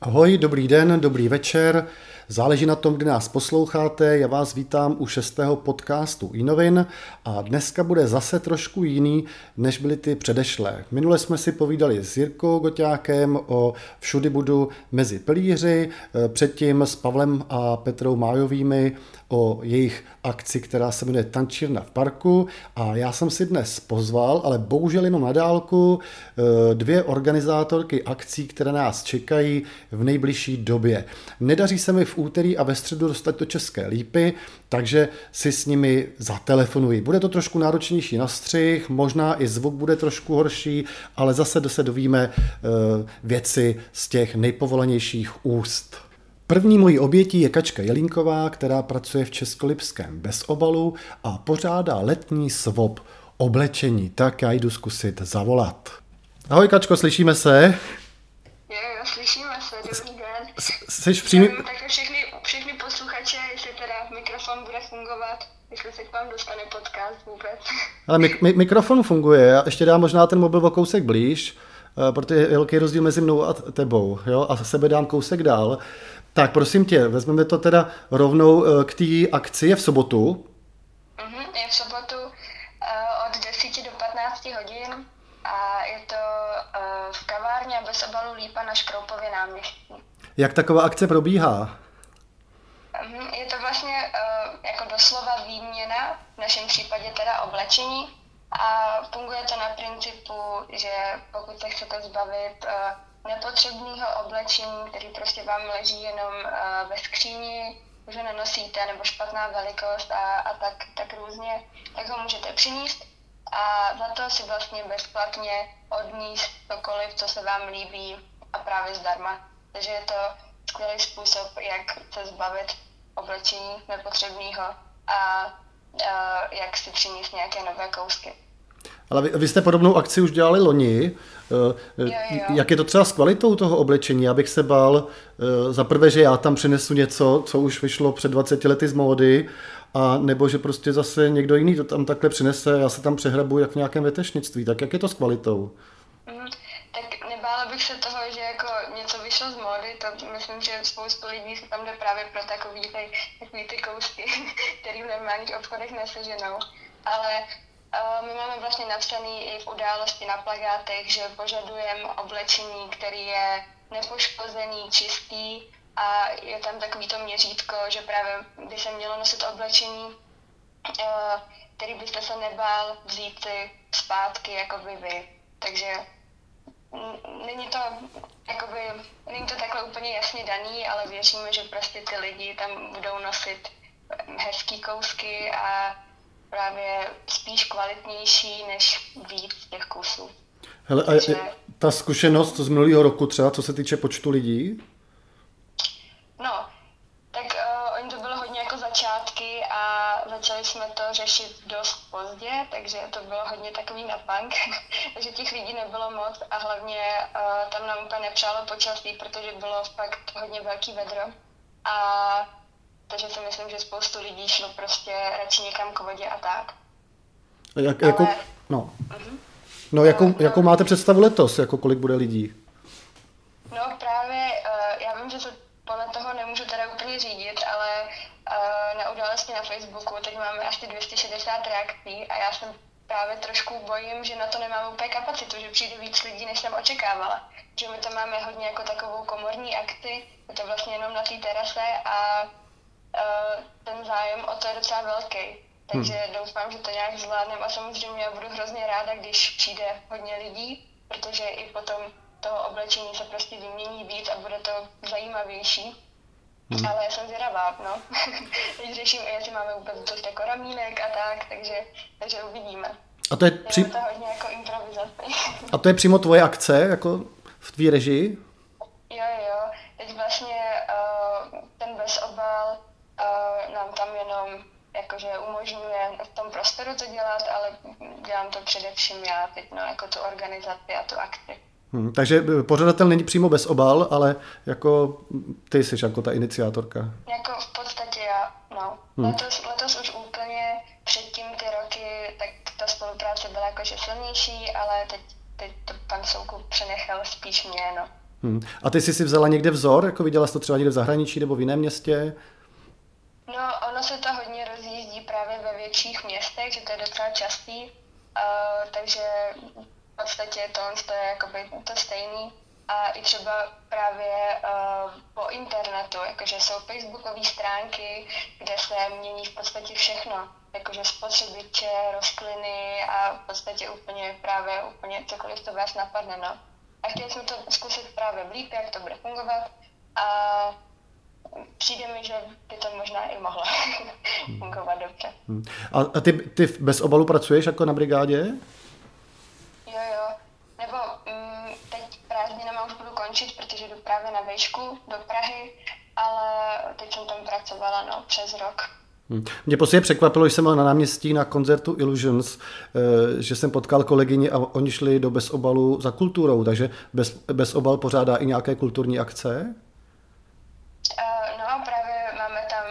Ahoj, dobrý den, dobrý večer. Záleží na tom, kdy nás posloucháte. Já vás vítám u 6. podcastu iNovin a dneska bude zase trošku jiný, než byly ty předešlé. Minule jsme si povídali s Jirkou Goťákem o Všudy budu mezi pilíři, předtím s Pavlem a Petrou Májovými o jejich akci, která se jmenuje Tančírna v parku. A já jsem si dnes pozval, ale bohužel jenom na dálku, dvě organizátorky akcí, které nás čekají v nejbližší době. Nedaří se mi v úterý a ve středu dostat do České Lípy, takže si s nimi zatelefonuji. Bude to trošku náročnější na střih, možná i zvuk bude trošku horší, ale zase se dovíme věci z těch nejpovolanějších úst. První mojí obětí je Kačka Jelínková, která pracuje v Českolipském bez obalu a pořádá letní swap oblečení. Tak já jdu zkusit zavolat. Ahoj Kačko, slyšíme se? Jo, slyšíme se, dobrý den. Jsi v přímý... Takže všechny posluchače, jestli teda mikrofon bude fungovat, jestli se k vám dostane podcast vůbec. Ale mikrofon funguje, ještě dám možná ten mobil o kousek blíž, protože je velký rozdíl mezi mnou a tebou, jo? A sebe dám kousek dál. Tak prosím tě, vezmeme to teda rovnou k té akci, je v sobotu? Je v sobotu od 10 do 15 hodin a je to v kavárně Bez obalu Lípa na Škroupové náměstí. Jak taková akce probíhá? Je to vlastně jako doslova výměna, v našem případě teda oblečení, a funguje to na principu, že pokud se chcete zbavit nepotřebného oblečení, který prostě vám leží jenom ve skříni, už ho nenosíte, nebo špatná velikost a tak různě, tak ho můžete přinést a za to si vlastně bezplatně odníst cokoliv, co se vám líbí, a právě zdarma. Takže je to skvělý způsob, jak se zbavit oblečení nepotřebného a jak si přinést nějaké nové kousky. Ale vy jste podobnou akci už dělali loni. Jo. Jak je to třeba s kvalitou toho oblečení? Já bych se bál, za prvé, že já tam přinesu něco, co už vyšlo před 20 lety z módy, a nebo že prostě zase někdo jiný to tam takhle přinese, já se tam přehrabuji jak v nějakém vetešnictví. Tak jak je to s kvalitou? Tak nebála bych se toho, že jako něco vyšlo z módy, to myslím, že spoustu lidí se tam jde právě pro takový ty kousky, který v normálních obchodech neseženou. Ale my máme vlastně napsaný i v události na plakátech, že požadujeme oblečení, který je nepoškozený, čistý, a je tam takový to měřítko, že právě by se mělo nosit oblečení, který byste se nebál vzít si zpátky jako vy. Takže není to takhle úplně jasně daný, ale věříme, že prostě ty lidi tam budou nosit hezký kousky a právě spíš kvalitnější než víc těch kusů. Hele, takže... a ta zkušenost z minulého roku třeba, co se týče počtu lidí? No, tak oni to bylo hodně jako začátky a začali jsme to řešit dost pozdě, takže to bylo hodně takový na punk, takže těch lidí nebylo moc a hlavně tam nám úplně nepřálo počasí, protože bylo fakt hodně velký vedro. Takže si myslím, že spoustu lidí šlo prostě radši někam k vodě a tak. Jakou máte představu letos, jako kolik bude lidí? No právě, já vím, že se podle toho nemůžu teda úplně řídit, ale na události na Facebooku teď máme asi 260 reakcí a já jsem právě trošku bojím, že na to nemám úplně kapacitu, že přijde víc lidí, než jsem očekávala. Že my to máme hodně jako takovou komorní akci, je to vlastně jenom na té terase a ten zájem o to je docela velký, takže doufám, že to nějak zvládnem a samozřejmě já budu hrozně ráda, když přijde hodně lidí, protože i potom toho oblečení se prostě vymění víc a bude to zajímavější, ale já jsem zvědavá, no. Teď řeším, jestli máme vůbec dost jako ramínek a tak, takže uvidíme. A to je to hodně jako improvizace. A to je přímo tvoje akce, jako v tvý režii? Jo, teď vlastně ten Bez obal nám tam jenom jakože umožňuje v tom prostoru to dělat, ale dělám to především já teď, no, jako tu organizaci a tu akci. Takže pořadatel není přímo Bez obal, ale jako ty jsi jako ta iniciátorka. Jako v podstatě já, no. Letos už úplně předtím ty roky, tak ta spolupráce byla jakože silnější, ale teď to pan Soukup přenechal spíš mě, no. A ty jsi si vzala někde vzor? Jako viděla jsi to třeba někde v zahraničí nebo v jiném městě? No, ono se to hodně rozjíždí právě ve větších městech, že to je docela častý, takže v podstatě to je jakoby to stejný. A i třeba právě po internetu, jakože jsou facebookové stránky, kde se mění v podstatě všechno, jakože spotřebiče, rostliny a v podstatě úplně cokoliv to vás napadne, no. A chtěli jsme to zkusit právě blíp, jak to bude fungovat a přijde mi, že by to možná i mohlo fungovat dobře. A ty bez obalu pracuješ jako na brigádě? Jo, nebo teď prázdninama už budu končit, protože jdu právě na výšku do Prahy, ale teď jsem tam pracovala přes rok. Mě prostě překvapilo, že jsem byl na náměstí na koncertu Illusions, že jsem potkal kolegyni a oni šli do Bez obalu za kulturou, takže Bez obal pořádá i nějaké kulturní akce? No, právě máme tam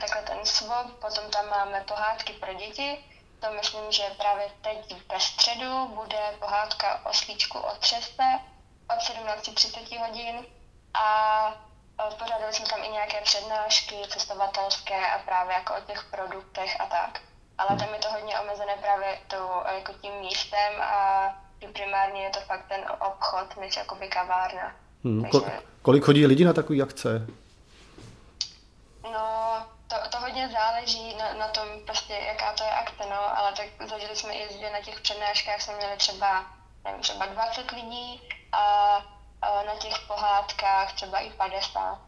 takhle ten svob, potom tam máme pohádky pro děti. To myslím, že právě teď ve středu bude pohádka o slíčku od Třespe od 17:30 hodin a pořádali jsme tam i nějaké přednášky cestovatelské a právě jako o těch produktech a tak. Ale tam je to hodně omezené právě jako tím místem a primárně je to fakt ten obchod než jakoby kavárna. Kolik chodí lidí na takový akce? No, to hodně záleží na tom prostě, jaká to je akce, no, ale tak zažili jsme i, že na těch přednáškách jsme měli třeba 20 lidí a na těch pohádkách třeba i 50.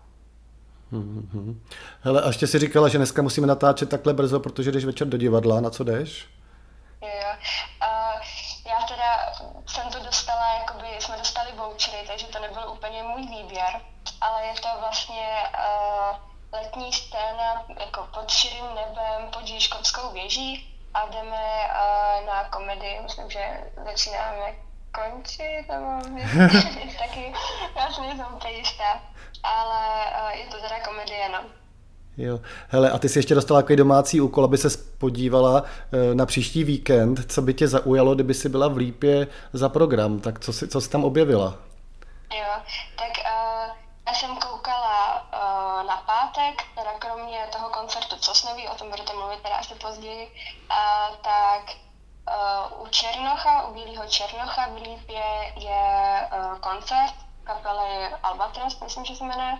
Hele, a ještě si říkala, že dneska musíme natáčet takhle brzo, protože jdeš večer do divadla, na co jdeš? Jo. Já teda jsem to dostala, jsme dostali vouchery, takže to nebyl úplně můj výběr, ale je to vlastně letní scéna jako pod širým nebem, pod Žižkovskou věží a jdeme na komedii, myslím, že začínáme končit, taky, já si nejsem úplně jistá, ale je to teda komedie, no. Jo. Hele, a ty jsi ještě dostala takový domácí úkol, aby se podívala na příští víkend, co by tě zaujalo, kdyby si byla v Lípě za program, tak co jsi tam objevila? Jo, tak já jsem koukala na pátek, teda kromě toho koncertu v Sosnový, o tom budete mluvit teda asi později, tak u Bílýho Černocha v Lípě je koncert kapely Albatros, myslím, že se jmenuje,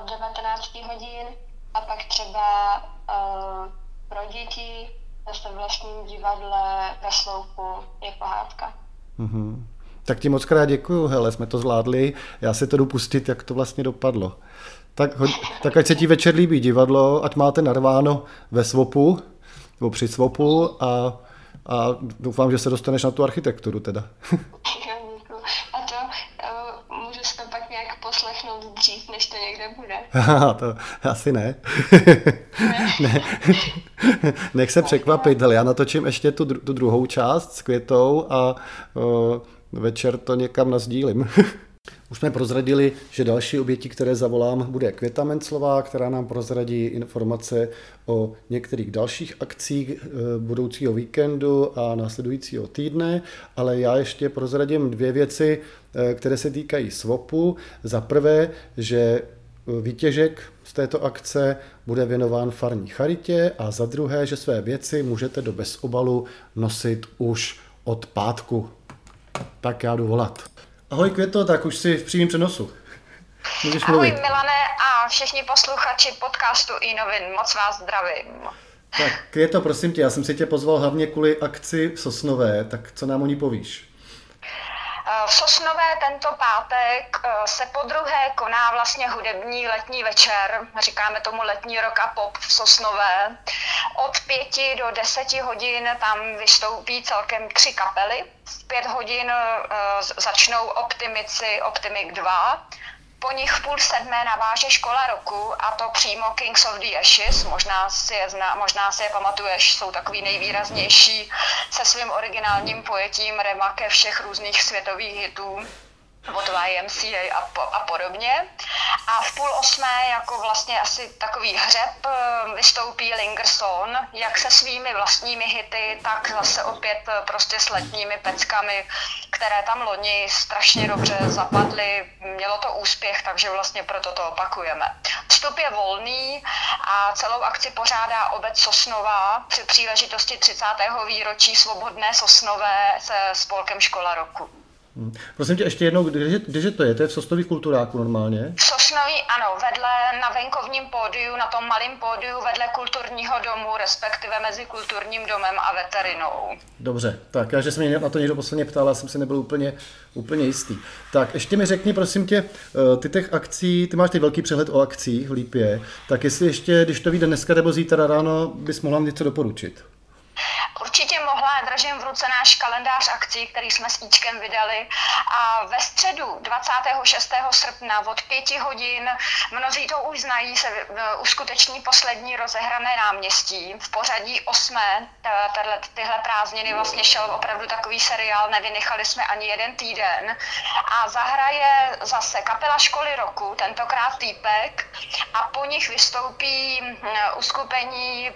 od 19 hodin a pak třeba pro děti zase v Vlastním divadle ve Sloupu je pohádka. Mm-hmm. Tak ti moc krát děkuju, hele, jsme to zvládli, já si to jdu pustit, jak to vlastně dopadlo. Tak ať se ti večer líbí divadlo, ať máte narváno ve Svopu, nebo při Svopu a doufám, že se dostaneš na tu architekturu teda. Poslechnout dřív, než to někde bude. To asi ne. Ne. Nech se překvapit. Hele, já natočím ještě tu druhou část s Květou a večer to někam nasdílim. Už jsme prozradili, že další obětí, které zavolám, bude Květa Menclová, která nám prozradí informace o některých dalších akcích budoucího víkendu a následujícího týdne, ale já ještě prozradím dvě věci, které se týkají Svopu. Za prvé, že výtěžek z této akce bude věnován farní charitě a za druhé, že své věci můžete do Bez obalu nosit už od pátku. Tak já jdu volat. Ahoj Květo, tak už si v přímém přenosu. Můžeš mluvit. Ahoj Milane a všichni posluchači podcastu iNovin, moc vás zdravím. Tak Květo, prosím tě, já jsem si tě pozval hlavně kvůli akci v Sosnové, tak co nám o ní povíš? V Sosnové tento pátek se podruhé koná vlastně hudební letní večer, říkáme tomu letní rock a pop v Sosnové. Od 5 do 10 hodin tam vystoupí celkem 3 kapely, v 5 hodin začnou Optimik 2, po nich v 6:30 naváže Škola roku a to přímo Kings of the Ashes, možná si je pamatuješ, jsou takový nejvýraznější se svým originálním pojetím remake všech různých světových hitů od YMCA a podobně. A A v 7:30 jako vlastně asi takový hřeb vystoupí Lingerson, jak se svými vlastními hity, tak zase opět prostě s letními peckami, které tam loni strašně dobře zapadly, mělo to úspěch, takže vlastně proto to opakujeme. Vstup je volný a celou akci pořádá obec Sosnová při příležitosti 30. výročí svobodné Sosnové se spolkem Škola roku. Prosím tě, ještě jednou, kdeže to je? To je v Sosnový kulturáku normálně? V Sosnový, ano, vedle na venkovním pódiu, na tom malém pódiu, vedle kulturního domu, respektive mezi kulturním domem a veterinou. Dobře, tak já, že se mě na to někdo posledně ptal, já jsem si nebyl úplně jistý. Tak ještě mi řekni, prosím tě, ty těch akcí, ty máš teď velký přehled o akcích v Lípě, tak jestli ještě, když to vyjde dneska nebo zítra ráno, bys mohla něco doporučit? Určitě mohla, držím v ruce náš kalendář akcí, který jsme s Íčkem vydali. A ve středu 26. srpna od 5 hodin, mnozí to už znají, se uskuteční poslední rozehrané náměstí. V pořadí 8. tyhle prázdniny vlastně šel opravdu takový seriál, nevynechali jsme ani jeden týden. A zahraje zase kapela Školy roku, tentokrát Týpek, a po nich vystoupí uskupení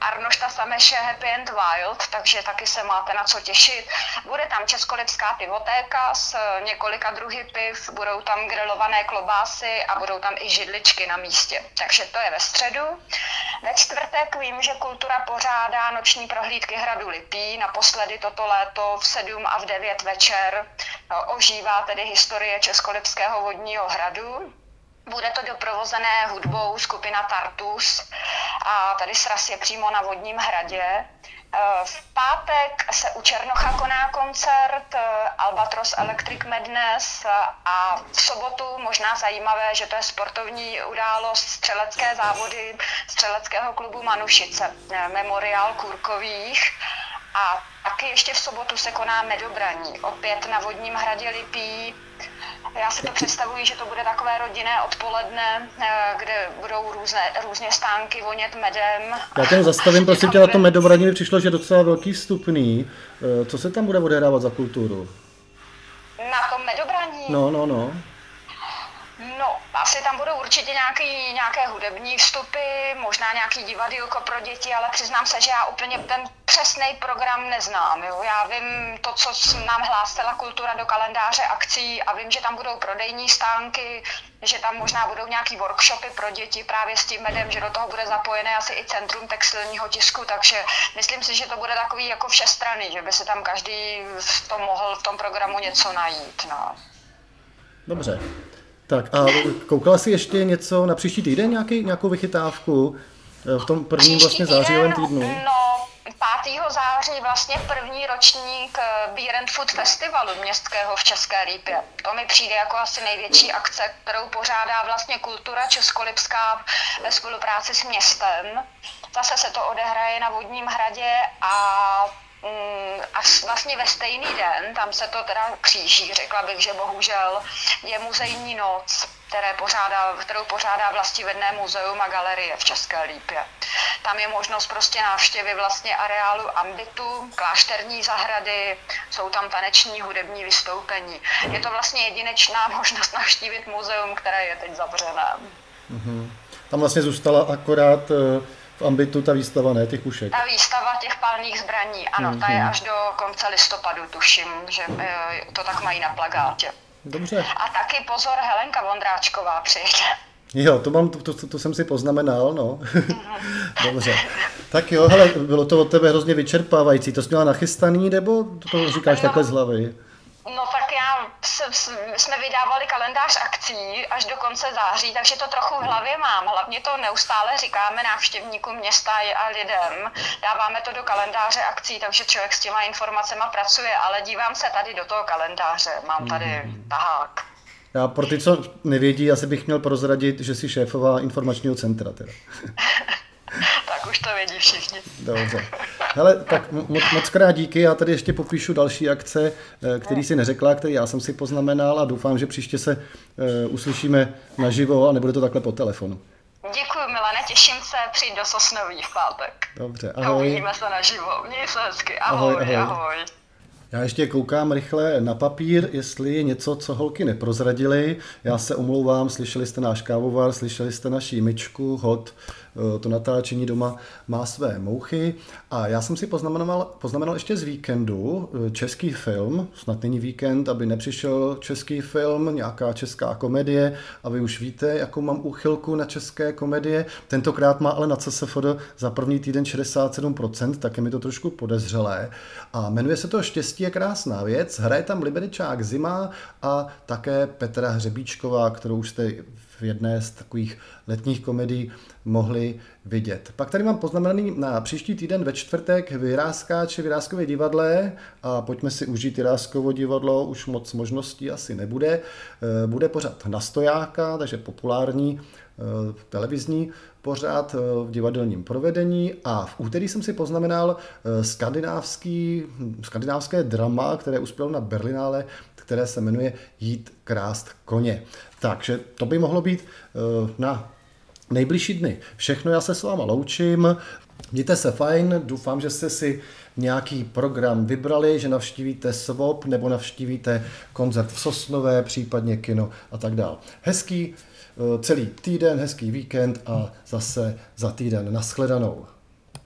Arnošta Sameše Happy End 2, takže taky se máte na co těšit. Bude tam Českolipská pivotéka s několika druhy piv, budou tam grilované klobásy a budou tam i židličky na místě. Takže to je ve středu. Ve čtvrtek vím, že kultura pořádá noční prohlídky hradu Lipí, naposledy toto léto v 7 a v 9 večer. Ožívá tedy historie Českolipského vodního hradu. Bude to doprovozené hudbou skupina Tartus a tady sraz je přímo na Vodním hradě. V pátek se u Černocha koná koncert Albatros Electric Madness a v sobotu, možná zajímavé, že to je sportovní událost, střelecké závody Střeleckého klubu Manušice, Memoriál Kurkových. A taky ještě v sobotu se koná medobraní, opět na Vodním hradě Lipí. Já si to představuji, že to bude takové rodinné odpoledne, kde budou různé stánky vonět medem. Já tě zastavím, prosím tě, na to medobraní mi přišlo, že je docela velký vstupný. Co se tam bude odehrávat za kulturu? Na tom medobraní? No. No, asi tam budou určitě nějaké hudební vstupy, možná nějaký divadýlko pro děti, ale přiznám se, že já úplně ten přesný program neznám. Jo? Já vím to, co nám hlásila kultura do kalendáře akcí a vím, že tam budou prodejní stánky, že tam možná budou nějaký workshopy pro děti právě s tím medem, že do toho bude zapojené asi i Centrum textilního tisku, takže myslím si, že to bude takový jako všestranný, že by se tam každý mohl v tom programu něco najít. No. Dobře. Tak a koukala jsi ještě něco na příští týden, nějakou vychytávku v tom prvním vlastně zářijovém týdnu? No, 5. září vlastně první ročník Beer and Food Festivalu městského v České Lípě. To mi přijde jako asi největší akce, kterou pořádá vlastně kultura Českolipská ve spolupráci s městem. Zase se to odehraje na Vodním hradě a vlastně ve stejný den, tam se to teda kříží, řekla bych, že bohužel, je muzejní noc, kterou pořádá Vlastivědné muzeum a galerie v České Lípě. Tam je možnost prostě návštěvy vlastně areálu Ambitu, klášterní zahrady, jsou tam taneční hudební vystoupení. Je to vlastně jedinečná možnost navštívit muzeum, které je teď zavřené. Mm-hmm. Tam vlastně zůstala akorát v Ambitu ta výstava, ne, těch pušek. Ta výstava těch palných zbraní, ano, ta je až do konce listopadu, tuším, že to tak mají na plakátě. Dobře. A taky pozor, Helenka Vondráčková přijde. Jo, to jsem si poznamenal, no. Dobře. Tak jo, hele, bylo to od tebe hrozně vyčerpávající. To jsi měla nachystaný, nebo to říkáš takhle z hlavy? No tak jsme vydávali kalendář akcí až do konce září, takže to trochu v hlavě mám. Hlavně to neustále říkáme návštěvníkům města a lidem. Dáváme to do kalendáře akcí, takže člověk s těma informacema pracuje, ale dívám se tady do toho kalendáře. Mám tady tahák. Já pro ty, co nevědí, asi bych měl prozradit, že jsi šéfová informačního centra teda. Tak už to vědí všichni. Dobře. Hele, tak moc krát díky, já tady ještě popíšu další akce, který si neřekla, který já jsem si poznamenal a doufám, že příště se uslyšíme naživo a nebude to takhle po telefonu. Děkuji, Milane, těším se, přijď do Sosnoví v pátek. Dobře, ahoj. Uvidíme se naživo, měj se hezky, ahoj. Já ještě koukám rychle na papír, jestli je něco, co holky neprozradily. Já se omlouvám, slyšeli jste náš kávovar, slyšeli jste naši myčku, hod, to natáčení doma má své mouchy. A já jsem si poznamenal ještě z víkendu český film, snad není víkend, aby nepřišel český film, nějaká česká komedie, a vy už víte, jakou mám úchylku na české komedie. Tentokrát má ale na CSFD za první týden 67%, tak je mi to trošku podezřelé. A jmenuje se to Štěstí je krásná věc, hraje tam Liberičák Zima a také Petra Hřebíčková, kterou už jste v jedné z takových letních komedií mohli vidět. Pak tady mám poznamenaný na příští týden ve čtvrtek v Jiráskově divadle, a pojďme si užít Jiráskovo divadlo, už moc možností asi nebude. Bude pořad Na stojáka, takže populární televizní pořad v divadelním provedení, a v úterý jsem si poznamenal skandinávské drama, které uspělo na Berlinále, které se jmenuje Jít krást koně. Takže to by mohlo být na nejbližší dny všechno, já se s váma loučím, mějte se fajn, doufám, že jste si nějaký program vybrali, že navštívíte SWOP nebo navštívíte koncert v Sosnové, případně kino a tak dál. Hezký celý týden, hezký víkend a zase za týden. Nashledanou.